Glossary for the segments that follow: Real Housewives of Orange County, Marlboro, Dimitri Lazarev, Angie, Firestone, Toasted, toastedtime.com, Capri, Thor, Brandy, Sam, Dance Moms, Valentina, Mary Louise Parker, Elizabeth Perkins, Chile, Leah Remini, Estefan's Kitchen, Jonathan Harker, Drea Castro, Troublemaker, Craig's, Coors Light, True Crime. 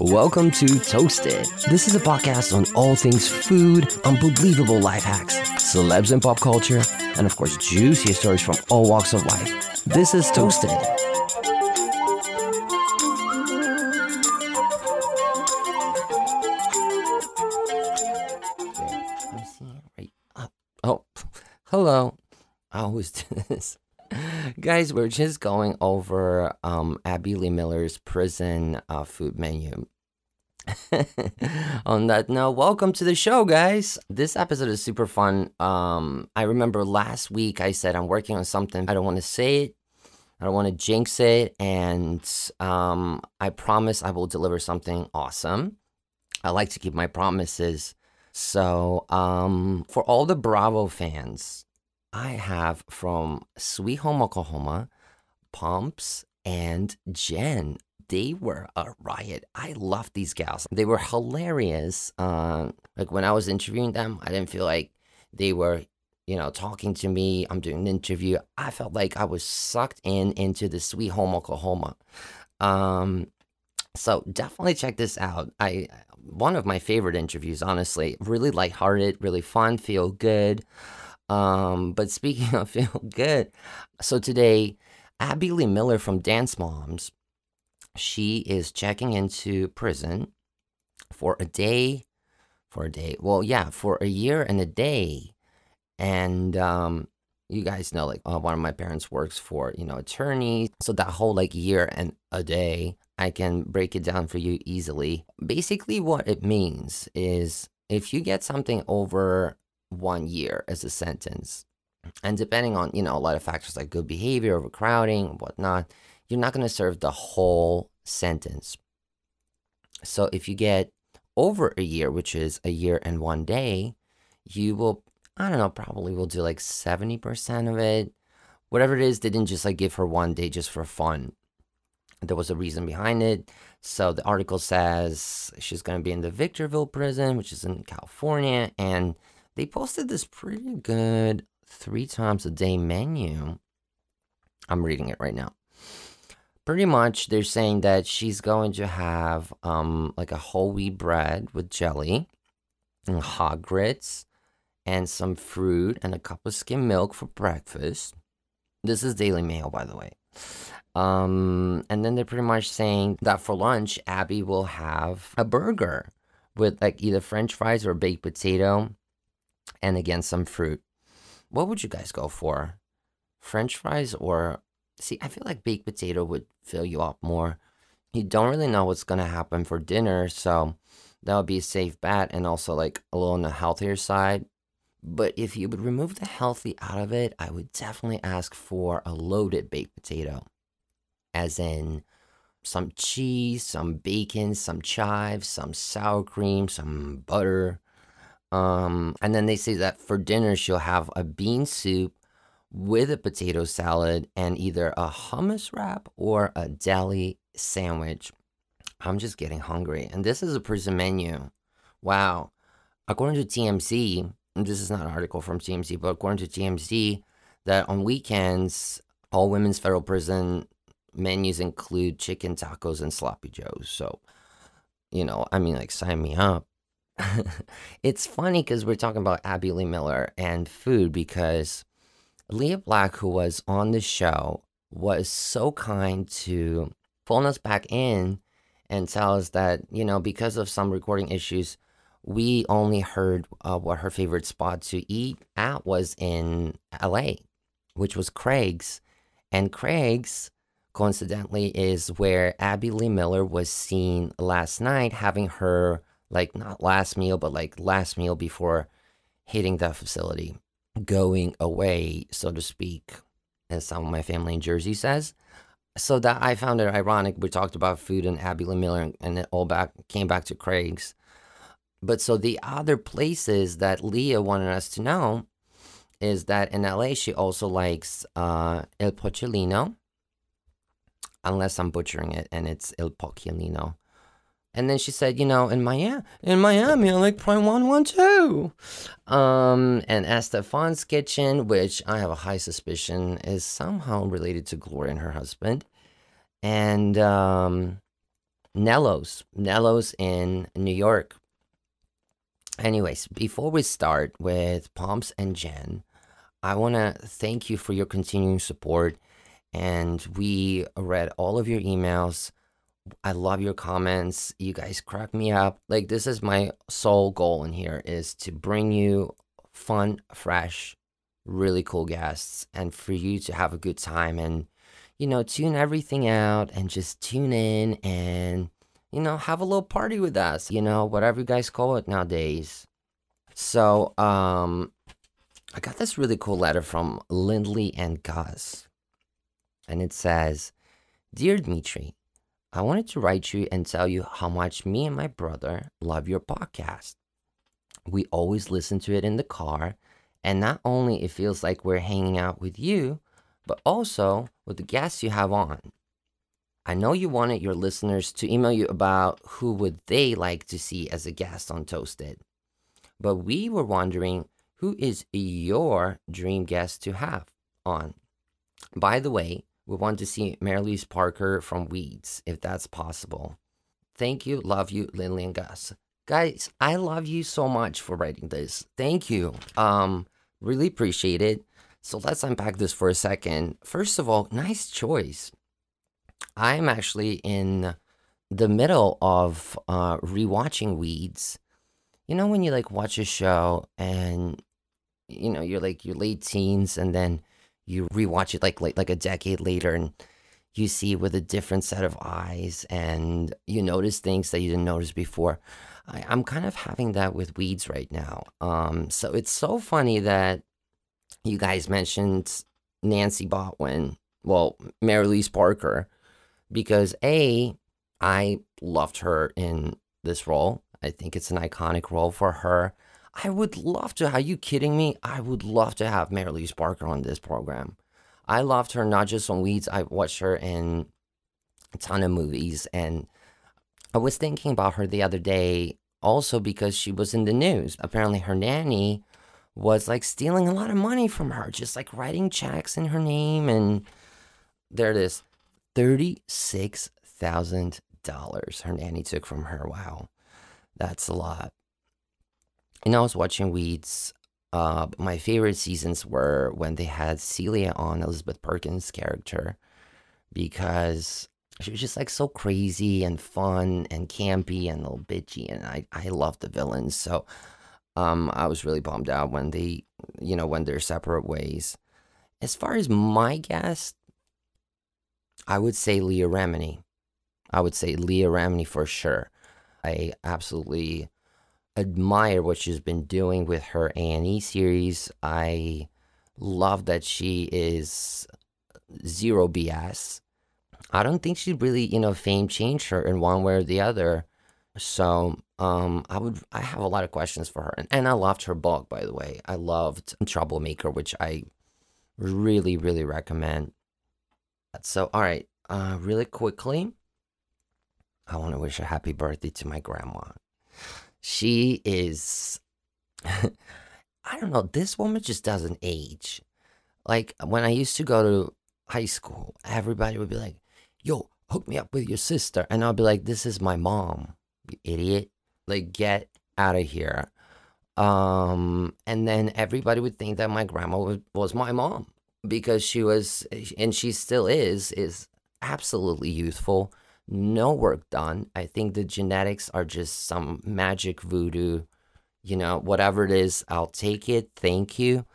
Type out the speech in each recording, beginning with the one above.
Welcome to Toasted. This is a podcast on all things food, unbelievable life hacks, celebs and pop culture, and of course, juicy stories from all walks of life. This is Toasted. I'm seeing it right up. Oh, hello. I always do this. Guys, we're just going over Abby Lee Miller's prison food menu. On that note, welcome to the show, guys. This episode is super fun. I remember last week I said I'm working on something. I don't want to say it. I don't want to jinx it. And I promise I will deliver something awesome. I like to keep my promises. So for all the Bravo fans, I have from Sweet Home, Oklahoma, Pumps and Jen. They were a riot. I love these gals. They were hilarious. Like when I was interviewing them, I didn't feel like they were, you know, talking to me. I'm doing an interview. I felt like I was sucked into the Sweet Home, Oklahoma. So definitely check this out. One of my favorite interviews, honestly. Really lighthearted, really fun, feel good. But speaking of feel good, so today, Abby Lee Miller from Dance Moms, she is checking into prison for a year and a day. And, you guys know, like, one of my parents works for, you know, attorneys. So that whole, like, year and a day, I can break it down for you easily. Basically what it means is if you get something over 1 year as a sentence, and depending on, you know, a lot of factors like good behavior, overcrowding, whatnot, you're not going to serve the whole sentence. So if you get over a year, which is a year and 1 day, you will, I don't know, probably will do like 70% of it, whatever it is. They didn't just like give her 1 day just for fun. There was a reason behind it. So the article says she's going to be in the Victorville prison, which is in California, and they posted this pretty good 3 times a day menu. I'm reading it right now. Pretty much they're saying that she's going to have like a whole wheat bread with jelly and hot grits and some fruit and a cup of skim milk for breakfast. This is Daily Mail, by the way. And then they're pretty much saying that for lunch, Abby will have a burger with like either French fries or baked potato. And again, some fruit. What would you guys go for? French fries or... See, I feel like baked potato would fill you up more. You don't really know what's going to happen for dinner, so that would be a safe bet and also like a little on the healthier side. But if you would remove the healthy out of it, I would definitely ask for a loaded baked potato. As in some cheese, some bacon, some chives, some sour cream, some butter. And then they say that for dinner, she'll have a bean soup with a potato salad and either a hummus wrap or a deli sandwich. I'm just getting hungry. And this is a prison menu. Wow. According to TMZ, and this is not an article from TMZ, but according to TMZ, that on weekends, all women's federal prison menus include chicken tacos and sloppy joes. So, you know, I mean, like, sign me up. It's funny because we're talking about Abby Lee Miller and food because Leah Black, who was on the show, was so kind to phone us back in and tell us that, you know, because of some recording issues, we only heard what her favorite spot to eat at was in LA, which was Craig's. And Craig's, coincidentally, is where Abby Lee Miller was seen last night having her, like, not last meal, but like last meal before hitting the facility, going away, so to speak, as some of my family in Jersey says. So that I found it ironic. We talked about food and Abby Lee Miller and it all came back to Craig's. But so the other places that Leah wanted us to know is that in LA, she also likes El Pochilino, unless I'm butchering it and it's El Pochilino. And then she said, you know, in Miami, I like Prime 112. And Estefan's Kitchen, which I have a high suspicion is somehow related to Gloria and her husband. And Nello's in New York. Anyways, before we start with Pumps and Jen, I want to thank you for your continuing support. And we read all of your emails. I love your comments. You guys crack me up. Like, this is my sole goal in here, is to bring you fun, fresh, really cool guests and for you to have a good time and, you know, tune everything out and just tune in and, you know, have a little party with us, you know, whatever you guys call it nowadays. So, I got this really cool letter from Lindley and Gus. And it says, "Dear Dmitri, I wanted to write you and tell you how much me and my brother love your podcast. We always listen to it in the car, and not only it feels like we're hanging out with you, but also with the guests you have on. I know you wanted your listeners to email you about who would they like to see as a guest on Toasted, but we were wondering who is your dream guest to have on. By the way, we want to see Mary Louise Parker from Weeds, if that's possible. Thank you, love you, Lindley and Gus." Guys, I love you so much for writing this. Thank you. Really appreciate it. So let's unpack this for a second. First of all, nice choice. I'm actually in the middle of rewatching Weeds. You know when you like watch a show and you know you're like your late teens and then you rewatch it like a decade later and you see with a different set of eyes and you notice things that you didn't notice before. I'm kind of having that with Weeds right now. So it's so funny that you guys mentioned Nancy Botwin, well, Mary Louise Parker, because A, I loved her in this role. I think it's an iconic role for her. I would love to, are you kidding me? I would love to have Mary Louise Parker on this program. I loved her not just on Weeds, I watched her in a ton of movies. And I was thinking about her the other day also because she was in the news. Apparently her nanny was like stealing a lot of money from her, just like writing checks in her name. And there it is, $36,000 her nanny took from her. Wow, that's a lot. And I was watching Weeds. My favorite seasons were when they had Celia on, Elizabeth Perkins' character, because she was just like so crazy and fun and campy and a little bitchy, and I love the villains. So I was really bummed out when they, you know, when they're separate ways. As far as my guest, I would say Leah Remini. I would say Leah Remini for sure. I absolutely admire what she's been doing with her A&E series. I love that she is zero BS. I don't think she really, you know, fame changed her in one way or the other. So I have a lot of questions for her. And I loved her book, by the way. I loved Troublemaker, which I really, really recommend. So, all right, really quickly, I want to wish a happy birthday to my grandma. She is, I don't know, this woman just doesn't age. Like, when I used to go to high school, everybody would be like, "Yo, hook me up with your sister." And I'll be like, "This is my mom, you idiot. Like, get out of here." And then everybody would think that my grandma was my mom because she was, and she still is absolutely youthful. No work done. I think the genetics are just some magic voodoo, you know, whatever it is, I'll take it. Thank you.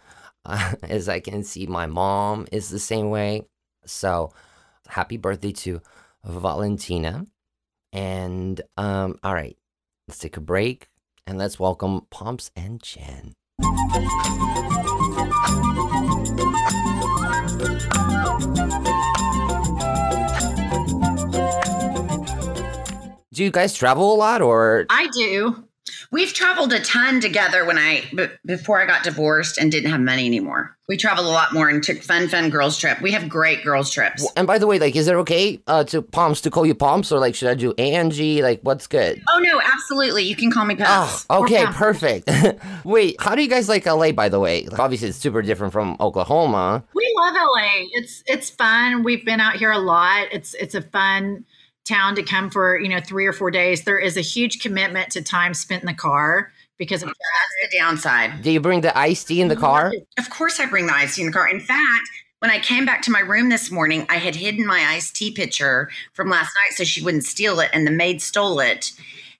As I can see, my mom is the same way. So happy birthday to Valentina. And all right, let's take a break and let's welcome Pumps and Jen. Do you guys travel a lot or? I do. We've traveled a ton together before I got divorced and didn't have money anymore. We traveled a lot more and took fun girls trip. We have great girls trips. And by the way, like, is it okay to call you Pumps or like, should I do Angie? Like, what's good? Oh no, absolutely. You can call me Pumps. Oh, okay, perfect. Wait, how do you guys like LA, by the way? Like, obviously it's super different from Oklahoma. We love LA. It's fun. We've been out here a lot. It's a fun town to come for, 3 or 4 days. There is a huge commitment to time spent in the car because of that. That's the downside. Do you bring the iced tea in the car? Of course I bring the iced tea in the car. In fact, when I came back to my room this morning, I had hidden my iced tea pitcher from last night so she wouldn't steal it, and the maid stole it,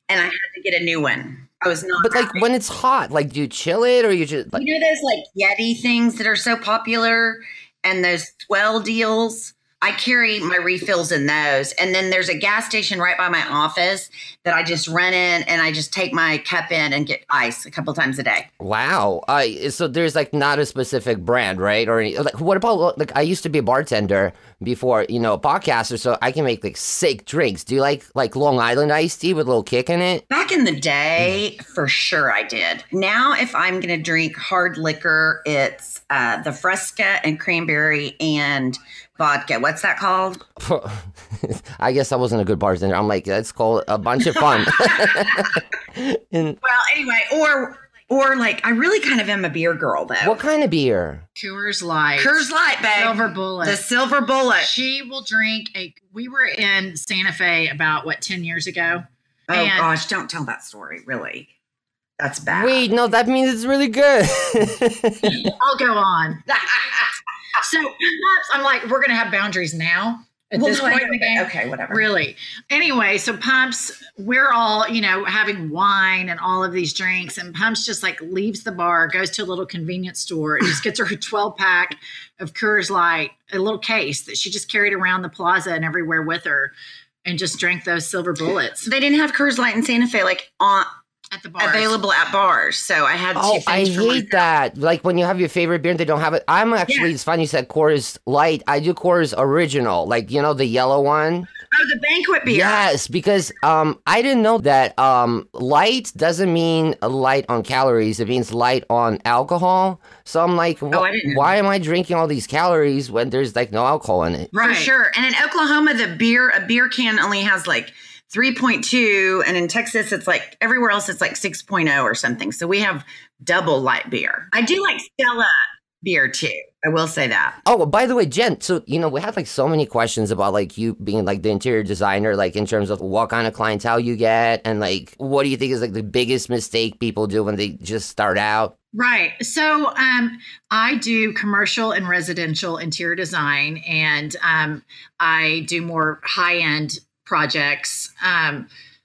and I had to get a new one. I was not. But like when it's hot, like do you chill it or you just like, those like Yeti things that are so popular and those swell deals? I carry my refills in those. And then there's a gas station right by my office that I just run in and I just take my cup in and get ice a couple times a day. Wow. So there's like not a specific brand, right? Or any, like, what about, like, I used to be a bartender before, a podcaster, so I can make like sick drinks. Do you like Long Island iced tea with a little kick in it? Back in the day, for sure I did. Now, if I'm going to drink hard liquor, it's the Fresca and cranberry and vodka. What's that called? I guess I wasn't a good bartender. I'm like, that's called a bunch of fun. Well, anyway, or like, I really kind of am a beer girl, though. What kind of beer? Coors Light. Coors Light, babe. Silver Bullet. The Silver Bullet. She will drink we were in Santa Fe about, 10 years ago? Oh, gosh, don't tell that story, really. That's bad. Wait, no, that means it's really good. I'll go on. So Pumps, I'm like, we're going to have boundaries now at this point in the game. Okay, whatever. Really. Anyway, so Pumps, we're all, having wine and all of these drinks. And Pumps just like leaves the bar, goes to a little convenience store, and just gets her 12-pack of Coors Light, a little case that she just carried around the plaza and everywhere with her, and just drank those Silver Bullets. They didn't have Coors Light in Santa Fe, like on... At the bars. Available at bars. So I had two things. I hate that. Like when you have your favorite beer, they don't have it. I'm actually, It's funny you said Coors Light. I do Coors Original. Like, the yellow one. Oh, the banquet beer. Yes, because I didn't know that light doesn't mean light on calories. It means light on alcohol. So I'm like, why am I drinking all these calories when there's like no alcohol in it? Right. For sure. And in Oklahoma, a beer can only has like 3.2, and in Texas, it's like everywhere else, it's like 6.0 or something. So we have double light beer. I do like Stella beer too. I will say that. Oh, by the way, Jen, so, we had like so many questions about like you being like the interior designer, like in terms of what kind of clientele you get and like, what do you think is like the biggest mistake people do when they just start out? Right. So I do commercial and residential interior design, and I do more high-end projects.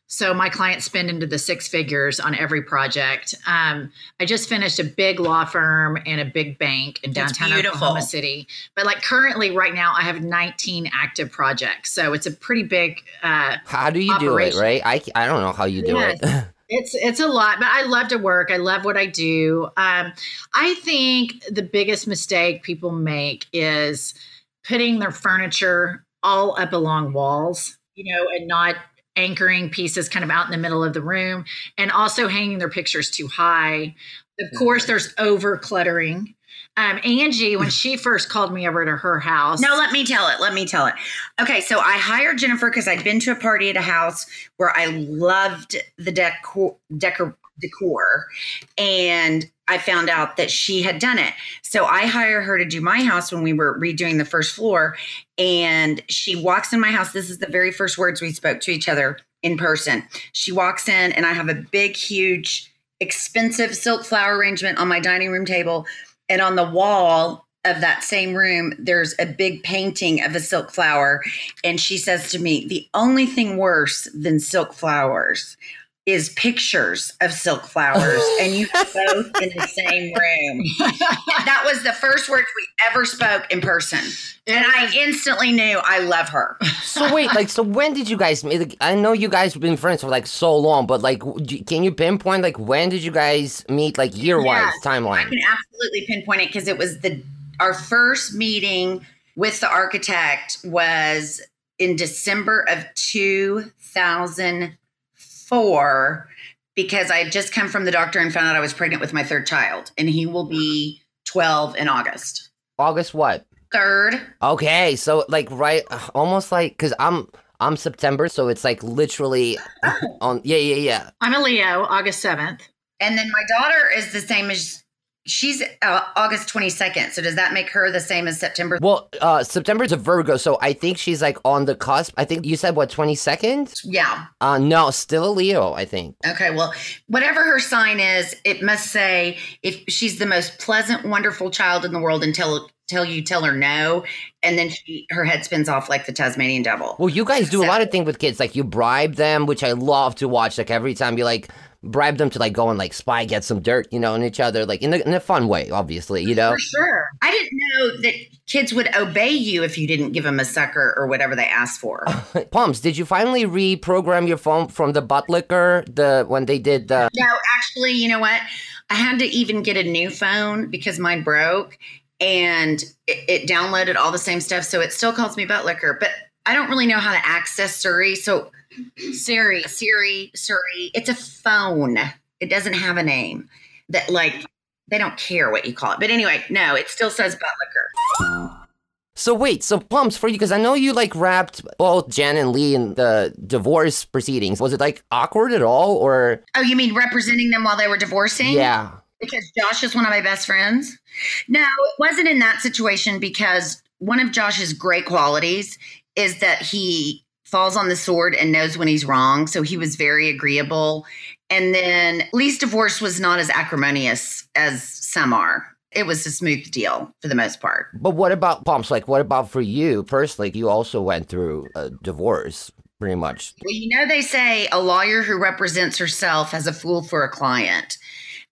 So my clients spend into the 6 figures on every project. I just finished a big law firm and a big bank in downtown Oklahoma City. But like currently right now, I have 19 active projects. So it's a pretty big How do you operation. Do it, right? I don't know how you do it. It's a lot, but I love to work. I love what I do. I think the biggest mistake people make is putting their furniture all up along walls. And not anchoring pieces kind of out in the middle of the room, and also hanging their pictures too high. Of course, there's over cluttering. Angie, when she first called me over to her house. No, let me tell it. Okay, so I hired Jennifer because I'd been to a party at a house where I loved the decor, and I found out that she had done it. So I hired her to do my house when we were redoing the first floor, and she walks in my house. This is the very first words we spoke to each other in person. She walks in, and I have a big, huge, expensive silk flower arrangement on my dining room table, and on the wall of that same room, there's a big painting of a silk flower, and she says to me, "The only thing worse than silk flowers is pictures of silk flowers, and you both in the same room." That was the first words we ever spoke in person. And I instantly knew I love her. So wait, so when did you guys, I know you guys have been friends for like so long, but like, can you pinpoint like when did you guys meet like year-wise timeline? I can absolutely pinpoint it because it was our first meeting with the architect was in December of 2004, because I had just come from the doctor and found out I was pregnant with my third child, and he will be 12 in August. August what? 3rd. Okay, so like right, almost like because I'm September, so it's like literally on. Yeah. I'm a Leo, August 7th, and then my daughter is the same as she's August 22nd. So does that make her the same as September? Well, September's a Virgo. So I think she's like on the cusp. I think you said, what, 22nd? Yeah. No, still a Leo, I think. Okay. Well, whatever her sign is, it must say if she's the most pleasant, wonderful child in the world until you tell her no. And then her head spins off like the Tasmanian devil. Well, you guys do a lot of things with kids. Like you bribe them, which I love to watch. Like every time you like bribe them to like go and like spy, get some dirt, you know, on each other, like in a fun way, obviously, you know. For sure. I didn't know that kids would obey you if you didn't give them a sucker or whatever they asked for. Pumps, did you finally reprogram your phone from the butt licker, when they did the... No, actually, you know what? I had to even get a new phone because mine broke. And it downloaded all the same stuff. So it still calls me butt licker, but I don't really know how to access Siri. So Siri, it's a phone. It doesn't have a name that like, they don't care what you call it. But anyway, no, it still says butt licker. So wait, so Pumps, for you, because I know you like wrapped both Jen and Lee in the divorce proceedings. Was it like awkward at all or? Oh, you mean representing them while they were divorcing? Yeah. Because Josh is one of my best friends. No, it wasn't in that situation because one of Josh's great qualities is that he falls on the sword and knows when he's wrong. So he was very agreeable. And then Lee's divorce was not as acrimonious as some are. It was a smooth deal for the most part. But what about Pumps? Like, what about for you personally? You also went through a divorce, pretty much. Well, you know, they say a lawyer who represents herself has a fool for a client.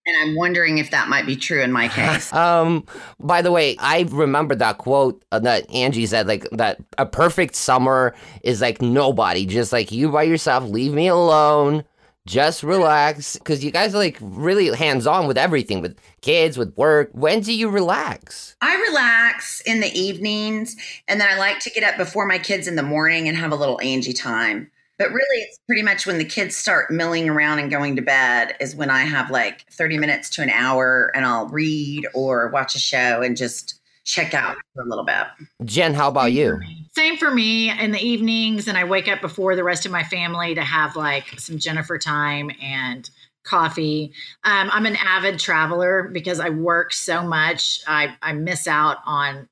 And I'm wondering if that might be true in my case. By the way, I remember that quote that Angie said, like that a perfect summer is like nobody, just like you by yourself, leave me alone, just relax. Because you guys are like really hands-on with everything, with kids, with work. When do you relax? I relax in the evenings, and then I like to get up before my kids in the morning and have a little Angie time. But really, it's pretty much when the kids start milling around and going to bed is when I have like 30 minutes to an hour and I'll read or watch a show and just check out for a little bit. Jen, how about you? Same for me in the evenings. And I wake up before the rest of my family to have like some Jennifer time and coffee. I'm an avid traveler because I work so much. I miss out on,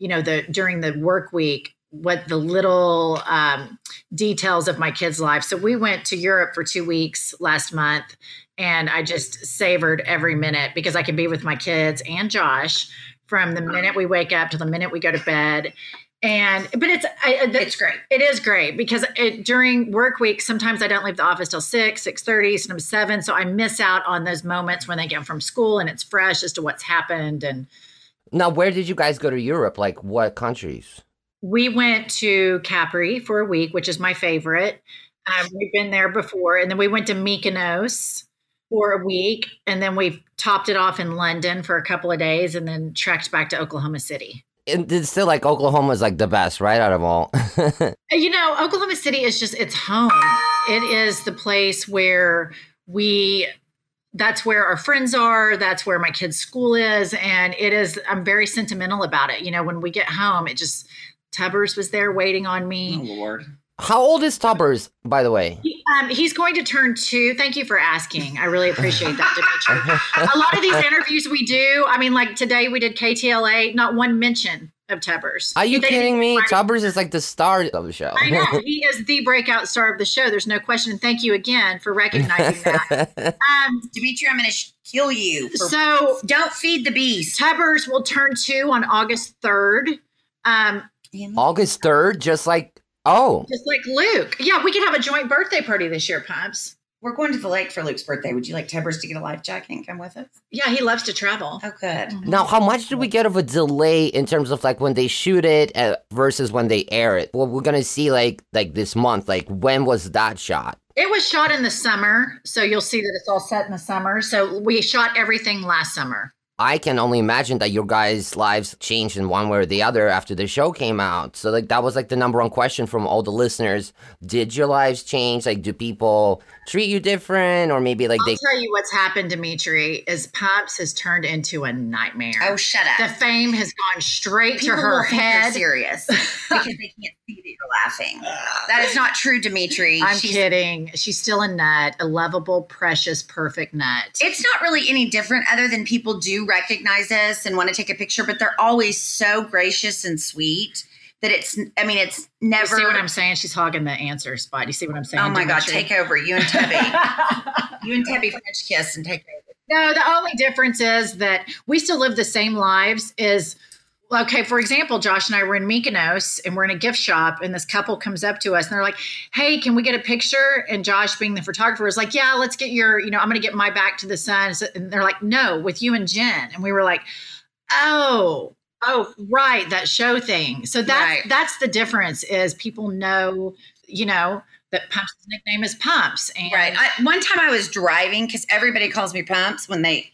you know, during the work week, what the little details of my kids' life. So we went to Europe for 2 weeks last month, and I just savored every minute because I can be with my kids and Josh from the minute we wake up to the minute we go to bed. But it's great. It is great because during work week, sometimes I don't leave the office till 6:30, sometimes 7. So I miss out on those moments when they get from school and it's fresh as to what's happened. And now, where did you guys go to Europe? Like what countries? We went to Capri for a week, which is my favorite. We've been there before. And then we went to Mykonos for a week. And then we topped it off in London for a couple of days and then trekked back to Oklahoma City. It's still like Oklahoma is like the best, right? Out of all. You know, Oklahoma City is just, it's home. It is the place where that's where our friends are. That's where my kids' school is. And I'm very sentimental about it. You know, when we get home, it just... Tubbers was there waiting on me. Oh, Lord. How old is Tubbers, by the way? He's going to turn 2. Thank you for asking. I really appreciate that, Dimitri. A lot of these interviews we do, I mean, like today we did KTLA, not one mention of Tubbers. Are you kidding me? Tubbers is like the star of the show. I know. He is the breakout star of the show. There's no question. Thank you again for recognizing that. Dimitri, I'm going to kill you. So don't feed the beast. Tubbers will turn 2 on August 3rd. August 3rd, just like Luke. Yeah, we could have a joint birthday party this year, Pumps. We're going to the lake for Luke's birthday. Would you like Tubbers to get a life jacket and come with us? Yeah, he loves to travel. Oh, good. Now, how much did we get of a delay in terms of like when they shoot it versus when they air it? Well, we're gonna see like this month. Like, when was that shot? It was shot in the summer, so you'll see that it's all set in the summer. So we shot everything last summer. I can only imagine that your guys' lives changed in one way or the other after the show came out. So, like, that was, like, the number one question from all the listeners. Did your lives change? Like, do people treat you different? Or maybe, like, I'll tell you what's happened, Dimitri, is Pumps has turned into a nightmare. Oh, shut up. The fame has gone straight to her head. People are serious because they can't see that you're laughing. laughing. That is not true, Dimitri. She's kidding. She's still a nut, a lovable, precious, perfect nut. It's not really any different other than people do recognize us and want to take a picture, but they're always so gracious and sweet that it's never. You see what I'm saying? She's hogging the answer spot. You see what I'm saying? Oh, my God. Take over. You and Tubby. You and Tubby French kiss and take over. No, the only difference is that we still live the same lives is, okay, for example, Josh and I were in Mykonos and we're in a gift shop and this couple comes up to us and they're like, hey, can we get a picture? And Josh, being the photographer, is like, yeah, let's get your, I'm going to get my back to the sun. And they're like, no, with you and Jen. And we were like, oh, right. That show thing. So that's the difference is people know, that Pumps' nickname is Pumps. And right. One time I was driving because everybody calls me Pumps when they,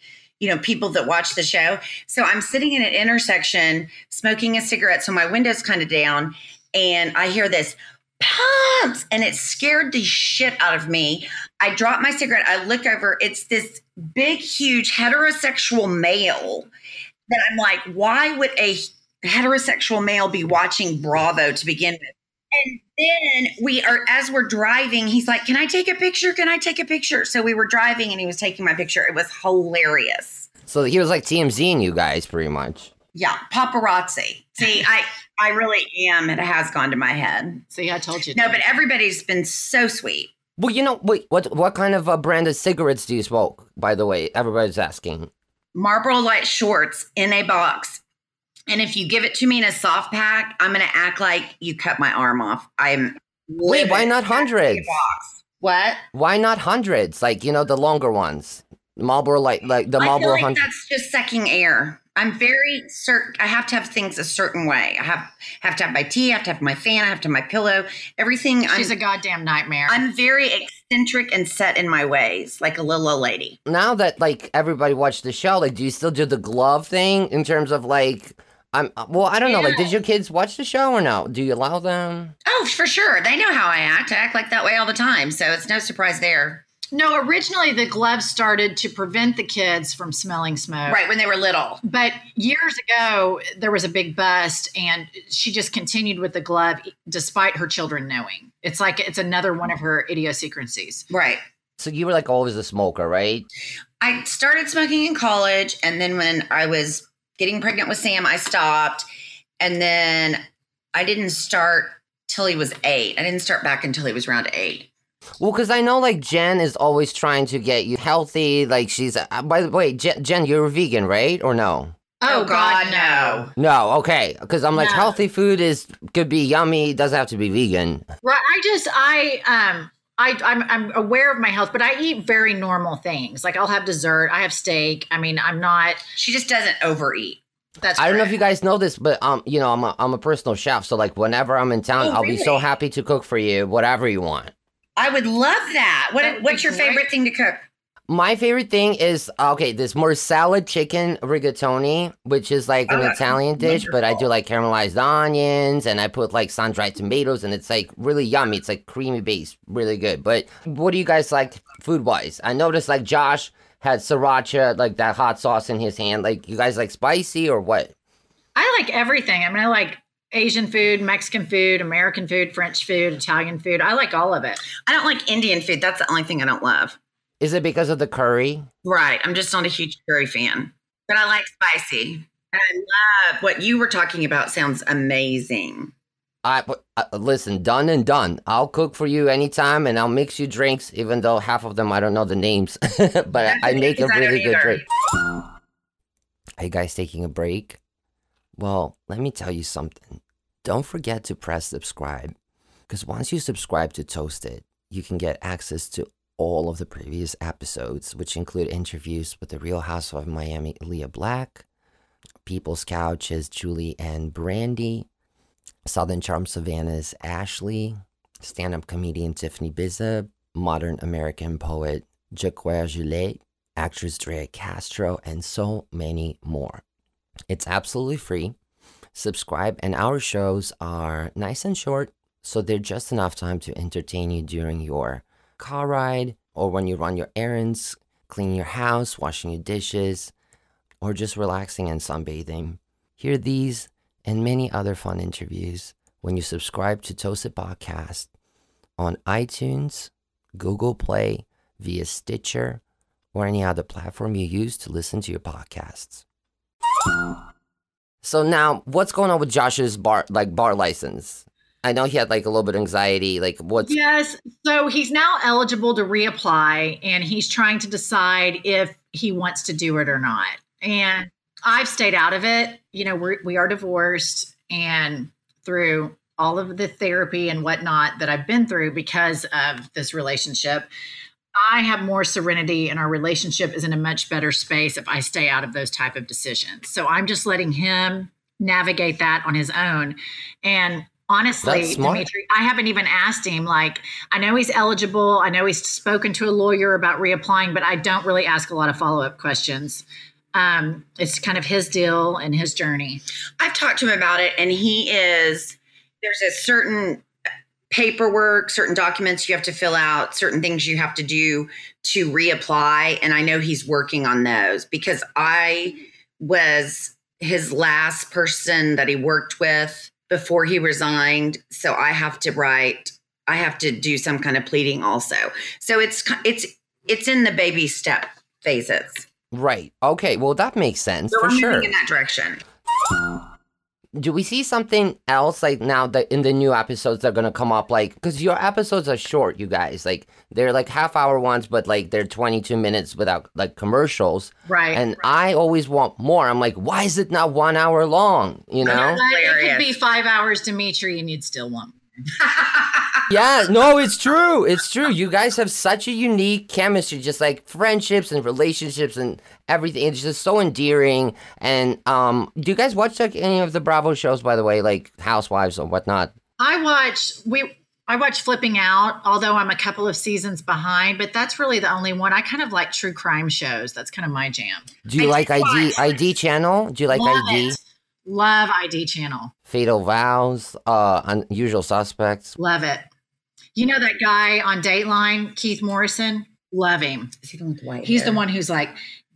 people that watch the show. So I'm sitting in an intersection smoking a cigarette. So my window's kind of down and I hear this Pumps and it scared the shit out of me. I drop my cigarette. I look over. It's this big, huge heterosexual male that I'm like, why would a heterosexual male be watching Bravo to begin with? And then as we're driving, he's like, can I take a picture? Can I take a picture? So we were driving and he was taking my picture. It was hilarious. So he was like TMZing you guys pretty much. Yeah. Paparazzi. See, I really am. It has gone to my head. See, I told you. No, but everybody's been so sweet. Well, wait, what kind of brand of cigarettes do you smoke, by the way? Everybody's asking. Marlboro Light shorts in a box. And if you give it to me in a soft pack, I'm going to act like you cut my arm off. Wait, why not hundreds? What? Why not hundreds? Like, the longer ones. Marlboro Light, like the Marlboro 100. That's just sucking air. I'm very certain. I have to have things a certain way. I have to have my tea. I have to have my fan. I have to have my pillow. Everything. She's a goddamn nightmare. I'm very eccentric and set in my ways, like a little old lady. Now that, everybody watched the show, do you still do the glove thing in terms of, I don't know. Yeah. Did your kids watch the show or no? Do you allow them? Oh, for sure. They know how I act. I act like that way all the time. So it's no surprise there. No, originally the gloves started to prevent the kids from smelling smoke. Right, when they were little. But years ago, there was a big bust and she just continued with the glove despite her children knowing. It's it's another one of her idiosyncrasies. Right. So you were always a smoker, right? I started smoking in college. And then when I was getting pregnant with Sam, I stopped. And then I didn't start till he was 8. I didn't start back until he was around 8. Well, because I know, Jen is always trying to get you healthy. She's... by the way, Jen, you're a vegan, right? Or no? Oh, God, no. No, okay. Because I'm healthy food could be yummy. It doesn't have to be vegan. Right. I'm aware of my health, but I eat very normal things. I'll have dessert. I have steak. I mean, I'm not... She just doesn't overeat. That's correct. I don't know if you guys know this, but I'm a personal chef. So whenever I'm in town, I'll be so happy to cook for you, whatever you want. I would love that. What's your favorite thing to cook? My favorite thing is, this marsala chicken rigatoni, which is an Italian dish, wonderful. But I do caramelized onions and I put sun-dried tomatoes and it's really yummy. It's creamy based, really good. But what do you guys like food-wise? I noticed Josh had sriracha, that hot sauce in his hand. You guys like spicy or what? I like everything. I mean, I like Asian food, Mexican food, American food, French food, Italian food. I like all of it. I don't like Indian food. That's the only thing I don't love. Is it because of the curry? Right. I'm just not a huge curry fan. But I like spicy. And I love what you were talking about. Sounds amazing. Listen, done and done. I'll cook for you anytime and I'll mix you drinks, even though half of them, I don't know the names. But I make a really good drink. Are you guys taking a break? Well, let me tell you something. Don't forget to press subscribe, because once you subscribe to Toasted, you can get access to all of the previous episodes, which include interviews with the Real Housewife of Miami, Leah Black, People's Couches, Julie and Brandy, Southern Charm Savannah's Ashley, stand-up comedian Tiffany Bizza, modern American poet Jacques Gillet, actress Drea Castro, and so many more. It's absolutely free. Subscribe, and our shows are nice and short, so they're just enough time to entertain you during your car ride or when you run your errands, clean your house, washing your dishes, or just relaxing and sunbathing. Hear these and many other fun interviews when you subscribe to Toasted Podcast on iTunes, Google Play, via Stitcher, or any other platform you use to listen to your podcasts. So now, what's going on with Josh's bar license? I know he had a little bit of anxiety. Yes. So he's now eligible to reapply, and he's trying to decide if he wants to do it or not. And I've stayed out of it. You know, we are divorced, and through all of the therapy and whatnot that I've been through because of this relationship, I have more serenity, and our relationship is in a much better space if I stay out of those type of decisions. So I'm just letting him navigate that on his own. And honestly, Dimitri, I haven't even asked him. I know he's eligible. I know he's spoken to a lawyer about reapplying, but I don't really ask a lot of follow-up questions. It's kind of his deal and his journey. I've talked to him about it, and there's a certain paperwork, certain documents you have to fill out, certain things you have to do to reapply. And I know he's working on those because I was his last person that he worked with before he resigned. So I have to do some kind of pleading also. So it's in the baby step phases. Right. Okay. Well, that makes sense. So I'm moving in that direction. Do we see something else now that in the new episodes that are going to come up? Because your episodes are short, you guys. They're half-hour ones, but they're 22 minutes without commercials. Right. And right. I always want more. I'm why is it not 1 hour long? You know? It could be 5 hours, Dimitri, and you'd still want more. Yeah. No, it's true. It's true. You guys have such a unique chemistry, just friendships and relationships and everything. It's just so endearing. And do you guys watch any of the Bravo shows, by the way, Housewives or whatnot? I watch Flipping Out, although I'm a couple of seasons behind, but that's really the only one. I kind of like true crime shows. That's kind of my jam. Do you like ID Channel? Do you like ID? Love ID Channel. Fatal Vows, Unusual Suspects. Love it. You know that guy on Dateline, Keith Morrison? Love him. Is he the one with white hair? He's the one who's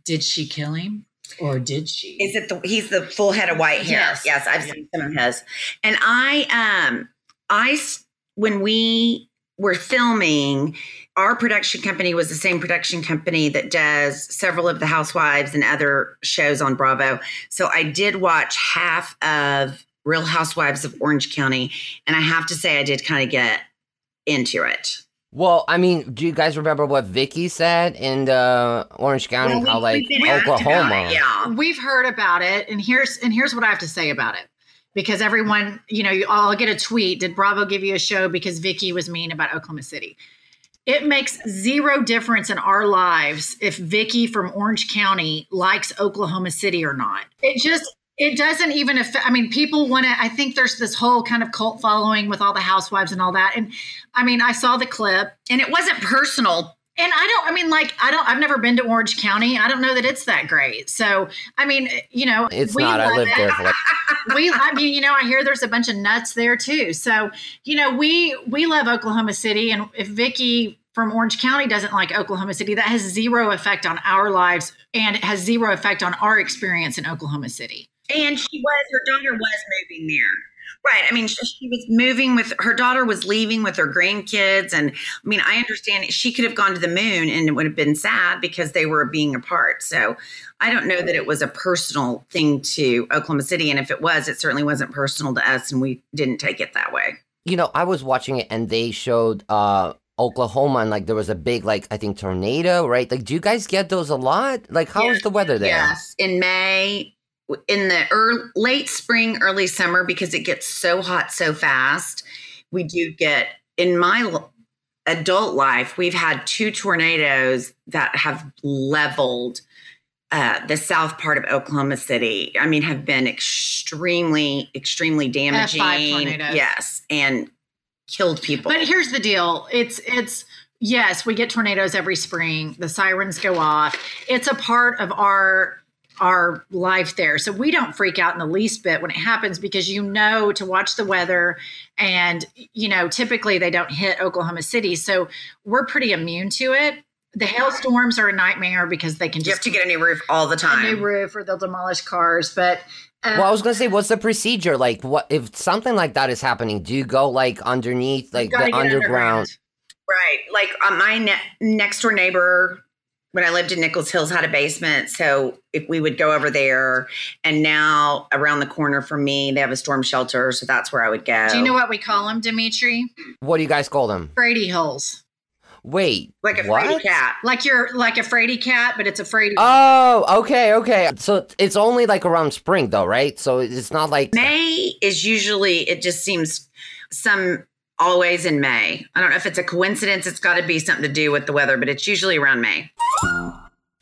did she kill him or did she? He's the full head of white hair. Yes, I've seen some of his. And when we were filming, our production company was the same production company that does several of the Housewives and other shows on Bravo. So I did watch half of Real Housewives of Orange County, and I have to say I did kind of get into it. Well, I mean, do you guys remember what Vicky said in Orange County, how Oklahoma? Yeah, we've heard about it, and here's what I have to say about it, because everyone, you all get a tweet. Did Bravo give you a show because Vicky was mean about Oklahoma City? It makes zero difference in our lives if Vicky from Orange County likes Oklahoma City or not. It doesn't even affect. I mean, people want to, I think there's this whole kind of cult following with all the housewives and all that. And I mean, I saw the clip and it wasn't personal. And I've never been to Orange County. I don't know that it's that great. So, I mean, it's not, I lived there for I hear there's a bunch of nuts there too. So, we love Oklahoma City. And if Vicky from Orange County doesn't like Oklahoma City, that has zero effect on our lives and it has zero effect on our experience in Oklahoma City. And her daughter was moving there. Right. I mean, she was moving her daughter was leaving with her grandkids. And I mean, I understand she could have gone to the moon and it would have been sad because they were being apart. So I don't know that it was a personal thing to Oklahoma City. And if it was, it certainly wasn't personal to us. And we didn't take it that way. I was watching it and they showed Oklahoma and there was a big, I think tornado, right? Do you guys get those a lot? How is the weather there? Yes. In May. In the late spring, early summer, because it gets so hot so fast, we do get, in my adult life, we've had two tornadoes that have leveled the south part of Oklahoma City. I mean, have been extremely, extremely damaging. F5 tornadoes. Yes, and killed people. But here's the deal. Yes, we get tornadoes every spring. The sirens go off. It's a part of our life there. So we don't freak out in the least bit when it happens because to watch the weather and, typically they don't hit Oklahoma City. So we're pretty immune to it. The hailstorms are a nightmare because they can you have to get a new roof all the time. A new roof or they'll demolish cars. But Well, I was going to say, what's the procedure? Like, what if something like that is happening? Do you go, like, underneath, like, the underground? Right. Like, my next-door neighbor, when I lived in Nichols Hills, had a basement. So if we would go over there, and now around the corner from me, they have a storm shelter. So that's where I would go. Do you know what we call them, Dimitri? What do you guys call them? Fraidy holes. Wait, like a fraidy cat, like a fraidy cat, but it's a fraidy. Oh, okay, okay. So it's only like around spring, though, right? So it's not like May is usually. It just seems some always in May. I don't know if it's a coincidence. It's got to be something to do with the weather, but it's usually around May.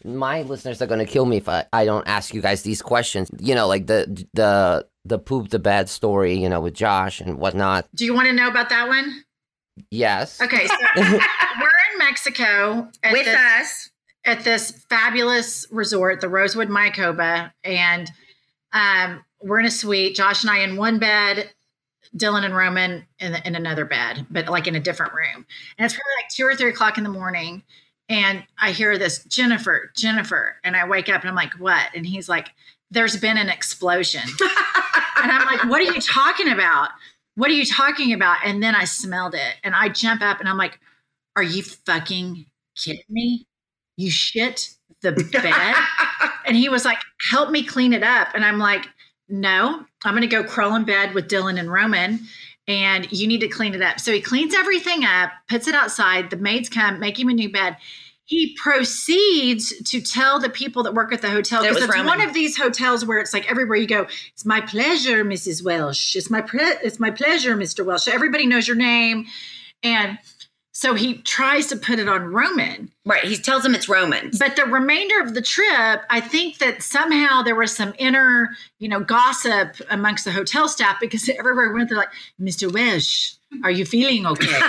My listeners are going to kill me if I don't ask you guys these questions. You know, like the poop the bed story. You know, with Josh and whatnot. Do you want to know about that one? Yes. Okay, so we're in Mexico with us at this fabulous resort, the Rosewood Mykoba, and we're in a suite. Josh and I in one bed, Dylan and Roman in another bed, but like in a different room. And it's probably like 2 or 3 o'clock in the morning, and I hear this, Jennifer, and I wake up and I'm like, what? And he's like, there's been an explosion. And I'm like, what are you talking about? What are you talking about? And then I smelled it and I jump up and I'm like, are you fucking kidding me? You shit the bed? And he was like, help me clean it up. And I'm like, no, I'm going to go crawl in bed with Dylan and Roman and you need to clean it up. So he cleans everything up, puts it outside. The maids come, make him a new bed. He proceeds to tell the people that work at the hotel, because it's Roman. One of these hotels where it's like everywhere you go, it's my pleasure, Mrs. Welsh. It's my pleasure, Mr. Welsh. Everybody knows your name. And so he tries to put it on Roman. Right. He tells them it's Roman. But the remainder of the trip, I think that somehow there was some inner, gossip amongst the hotel staff, because everywhere we went, they're like, Mr. Welsh, are you feeling okay?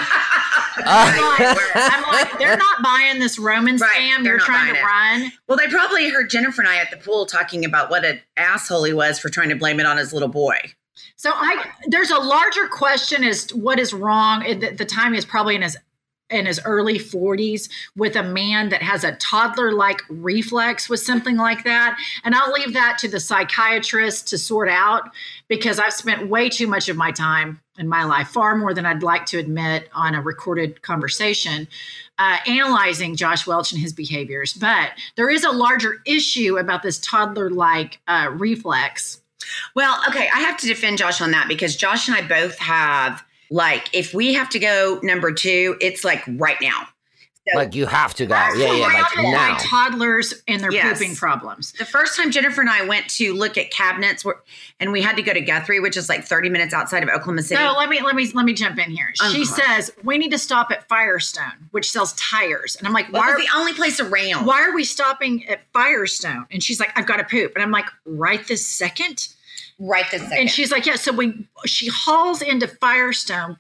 I'm like, they're not buying this Roman scam you're trying to run. Well, they probably heard Jennifer and I at the pool talking about what an asshole he was for trying to blame it on his little boy. So there's a larger question as to what is wrong. The time is probably in his early 40s with a man that has a toddler-like reflex with something like that. And I'll leave that to the psychiatrist to sort out, because I've spent way too much of my time in my life, far more than I'd like to admit on a recorded conversation, analyzing Josh Welch and his behaviors. But there is a larger issue about this toddler-like reflex. Well, okay, I have to defend Josh on that, because Josh and I both have, like, if we have to go number two, it's like right now. So, like, you have to go. Yeah, like now. Like toddlers and their pooping problems. The first time Jennifer and I went to look at cabinets, and we had to go to Guthrie, which is like 30 minutes outside of Oklahoma City. No, let me jump in here. She says we need to stop at Firestone, which sells tires, and I'm like, why are we the only place around? Why are we stopping at Firestone? And she's like, I've got to poop, and I'm like, right this second. Right this second. And she's like, yeah. So she hauls into Firestone,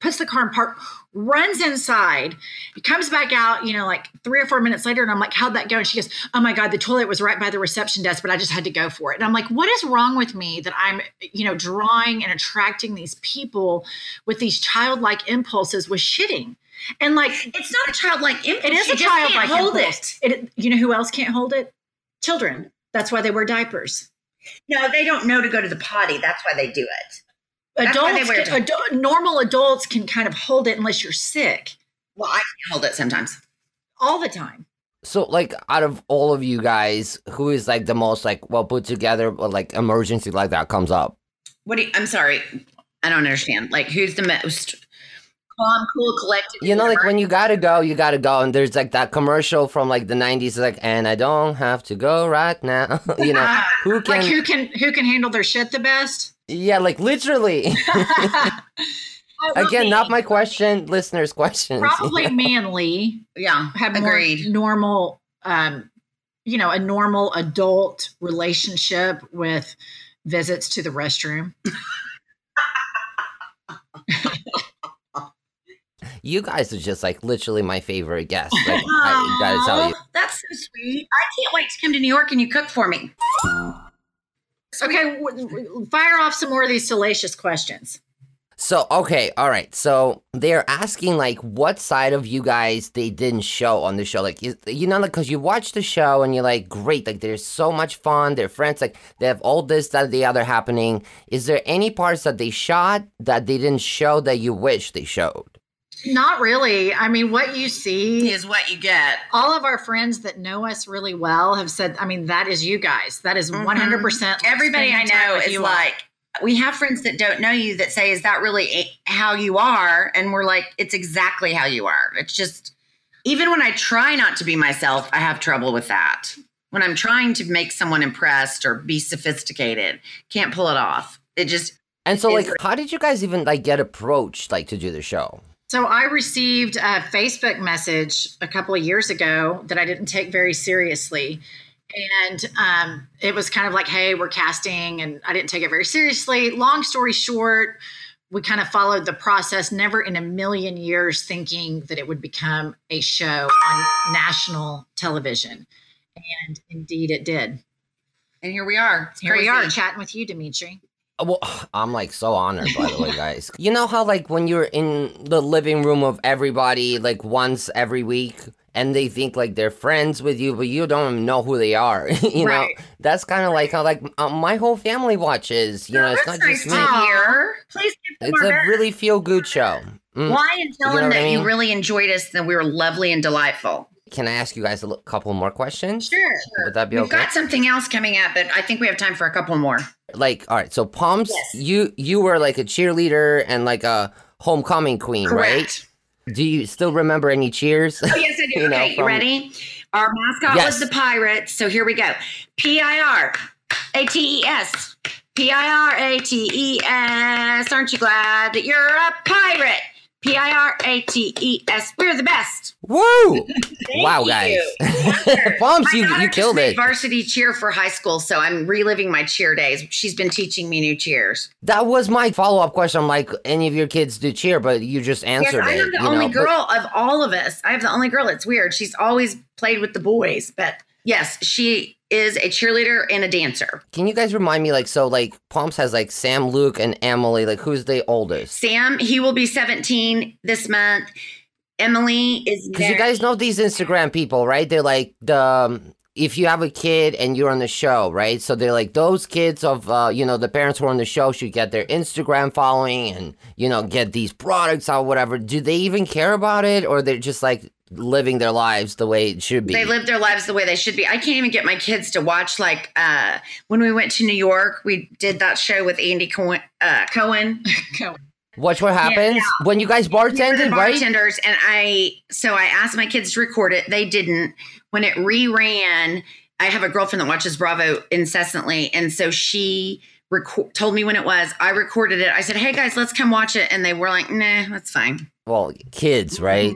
puts the car in park, runs inside, comes back out, like 3 or 4 minutes later. And I'm like, how'd that go? And she goes, oh my God, the toilet was right by the reception desk, but I just had to go for it. And I'm like, what is wrong with me that I'm, drawing and attracting these people with these childlike impulses with shitting? And like, it's not a childlike impulse. It is a childlike impulse. You know who else can't hold it? Children. That's why they wear diapers. No, they don't know to go to the potty. That's why they do it. Normal adults can kind of hold it unless you're sick. Well, I can hold it sometimes. All the time. So, like, out of all of you guys, who is, like, the most, like, well put together, or, like, emergency like that comes up? I'm sorry. I don't understand. Like, who's the most calm, cool, collected? Like, when you gotta go. And there's, like, that commercial from, like, the 90s, like, and I don't have to go right now. Who can handle their shit the best? Yeah, like, literally. Again, not my question, listeners' questions. Probably manly. Yeah, have agreed. More normal, a normal adult relationship with visits to the restroom. You guys are just, like, literally my favorite guests. Like, I gotta tell you. That's so sweet. I can't wait to come to New York and you cook for me. Okay, fire off some more of these salacious questions. So, okay, all right. So they're asking, like, what side of you guys they didn't show on the show. Like, you know, because you watch the show and you're like, great. Like, there's so much fun. They're friends. Like, they have all this, that, the other happening. Is there any parts that they shot that they didn't show that you wish they showed? Not really. I mean, what you see is what you get. All of our friends that know us really well have said, I mean, that is you guys. That is 100%. Everybody I know is like, we have friends that don't know you that say, is that really how you are? And we're like, it's exactly how you are. It's just, even when I try not to be myself, I have trouble with that. When I'm trying to make someone impressed or be sophisticated, can't pull it off. It just. And so like, how did you guys even like get approached like to do the show? So I received a Facebook message a couple of years ago that I didn't take very seriously. And it was kind of like, hey, we're casting. And I didn't take it very seriously. Long story short, we kind of followed the process, never in a million years thinking that it would become a show on national television. And indeed it did. And here we are. It's here crazy. We are chatting with you, Dimitri. Well, I'm like so honored, by the way, guys. You know how like when you're in the living room of everybody like once every week and they think like they're friends with you, but you don't even know who they are. You right. know, that's kind of like how like my whole family watches. You know, it's not nice just me. Please give it's a better. Really feel good show. Mm. Why and tell them that you really enjoyed us, that we were lovely and delightful. Can I ask you guys a couple more questions? Sure. Would that be okay? We've got something else coming up, but I think we have time for a couple more. Like, all right, so Pumps, yes. you were like a cheerleader and like a homecoming queen, correct. Right? Do you still remember any cheers? Oh, yes, I do. You okay, you ready? Our mascot yes. was the Pirates, so here we go. Pirates. Pirates. Aren't you glad that you're a pirate? Pirates. We're the best. Woo! Wow, guys. Pumps, you killed it. Varsity cheer for high school, so I'm reliving my cheer days. She's been teaching me new cheers. That was my follow-up question. I'm like, any of your kids do cheer, but you just answered it. I'm the only girl of all of us. I have the only girl. It's weird. She's always played with the boys, but yes, she is a cheerleader and a dancer. Can you guys remind me, like, so, like, Pumps has, like, Sam, Luke, and Emily. Like, who's the oldest? Sam, he will be 17 this month. Emily is there. Because you guys know these Instagram people, right? They're, like, if you have a kid and you're on the show, right? So they're, like, those kids of, you know, the parents who are on the show should get their Instagram following and, you know, get these products or whatever. Do they even care about it? Or they're just, like, living their lives the way it should be. They live their lives the way they should be. I can't even get my kids to watch, like, when we went to New York, we did that show with Andy Cohen. Watch What Happens when you guys bartended, right? Bartenders, and I asked my kids to record it. They didn't. When it reran, I have a girlfriend that watches Bravo incessantly, and so she told me when it was. I recorded it. I said, hey, guys, let's come watch it. And they were like, nah, that's fine. Well, kids, right?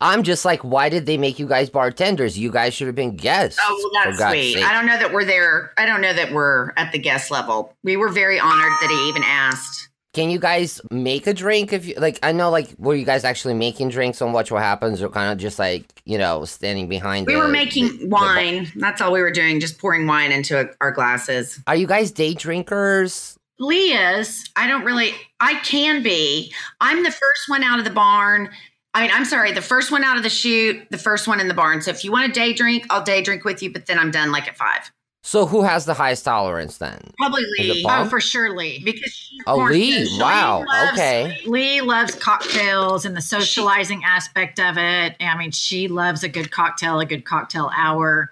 I'm just like, why did they make you guys bartenders? You guys should have been guests. Oh, well, that's sweet. Sake. I don't know that we're there. I don't know that we're at the guest level. We were very honored that he even asked. Can you guys make a drink? If you, like, I know, like, were you guys actually making drinks on Watch What Happens, or kind of just like, you know, standing behind? We were making wine. That's all we were doing, just pouring wine into our glasses. Are you guys day drinkers? Leah's, I can be. I'm the first one out of the barn. I mean, I'm sorry, the first one out of the chute, the first one in the barn. So if you want a day drink, I'll day drink with you, but then I'm done like at 5. So who has the highest tolerance then? Probably Lee. Oh, for sure Lee. Because Lee. Wow. Lee loves cocktails and the socializing aspect of it. I mean, she loves a good cocktail hour.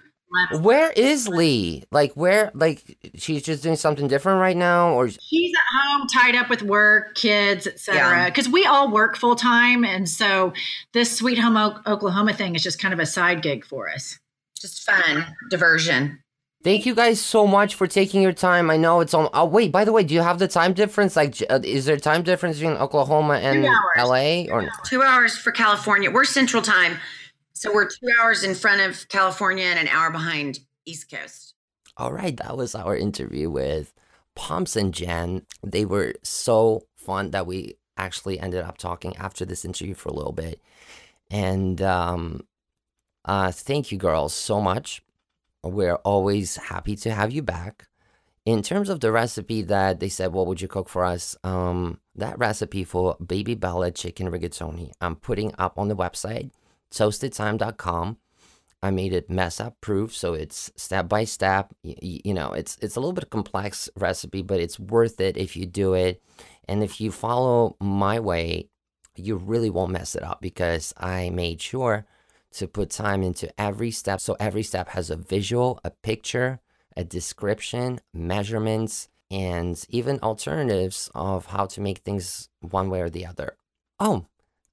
Where is Lee? Like, where? Like, she's just doing something different right now, or she's at home, tied up with work, kids, etc. Because we all work full time, and so this Sweet Home Oklahoma thing is just kind of a side gig for us. Just fun diversion. Thank you guys so much for taking your time. I know it's on. Oh wait, by the way, do you have the time difference? Like, is there time difference between Oklahoma and LA, or 2 hours for California? We're Central Time. So we're 2 hours in front of California and an hour behind East Coast. All right. That was our interview with Pumps and Jen. They were so fun that we actually ended up talking after this interview for a little bit. And thank you, girls, so much. We're always happy to have you back. In terms of the recipe that they said, what would you cook for us? that recipe for baby bella chicken rigatoni I'm putting up on the website, toastedtime.com. I made it mess up proof, so it's step by step. You know, it's a little bit complex recipe, but it's worth it if you do it. And if you follow my way, you really won't mess it up, because I made sure to put time into every step. So every step has a visual, a picture, a description, measurements, and even alternatives of how to make things one way or the other. Oh,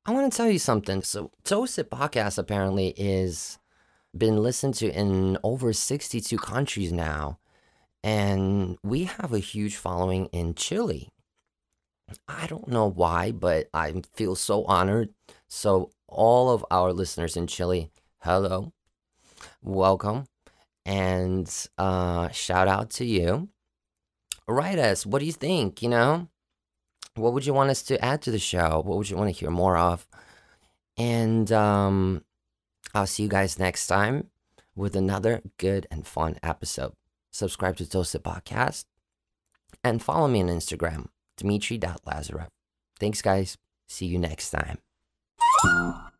I want to tell you something. So Toasted Podcast apparently is been listened to in over 62 countries now, and we have a huge following in Chile. I don't know why, but I feel so honored. So all of our listeners in Chile, hello, welcome, and shout out to you. Write us, what do you think, you know? What would you want us to add to the show? What would you want to hear more of? And I'll see you guys next time with another good and fun episode. Subscribe to Toasted Podcast and follow me on Instagram, Dimitri.Lazarev. Thanks, guys. See you next time.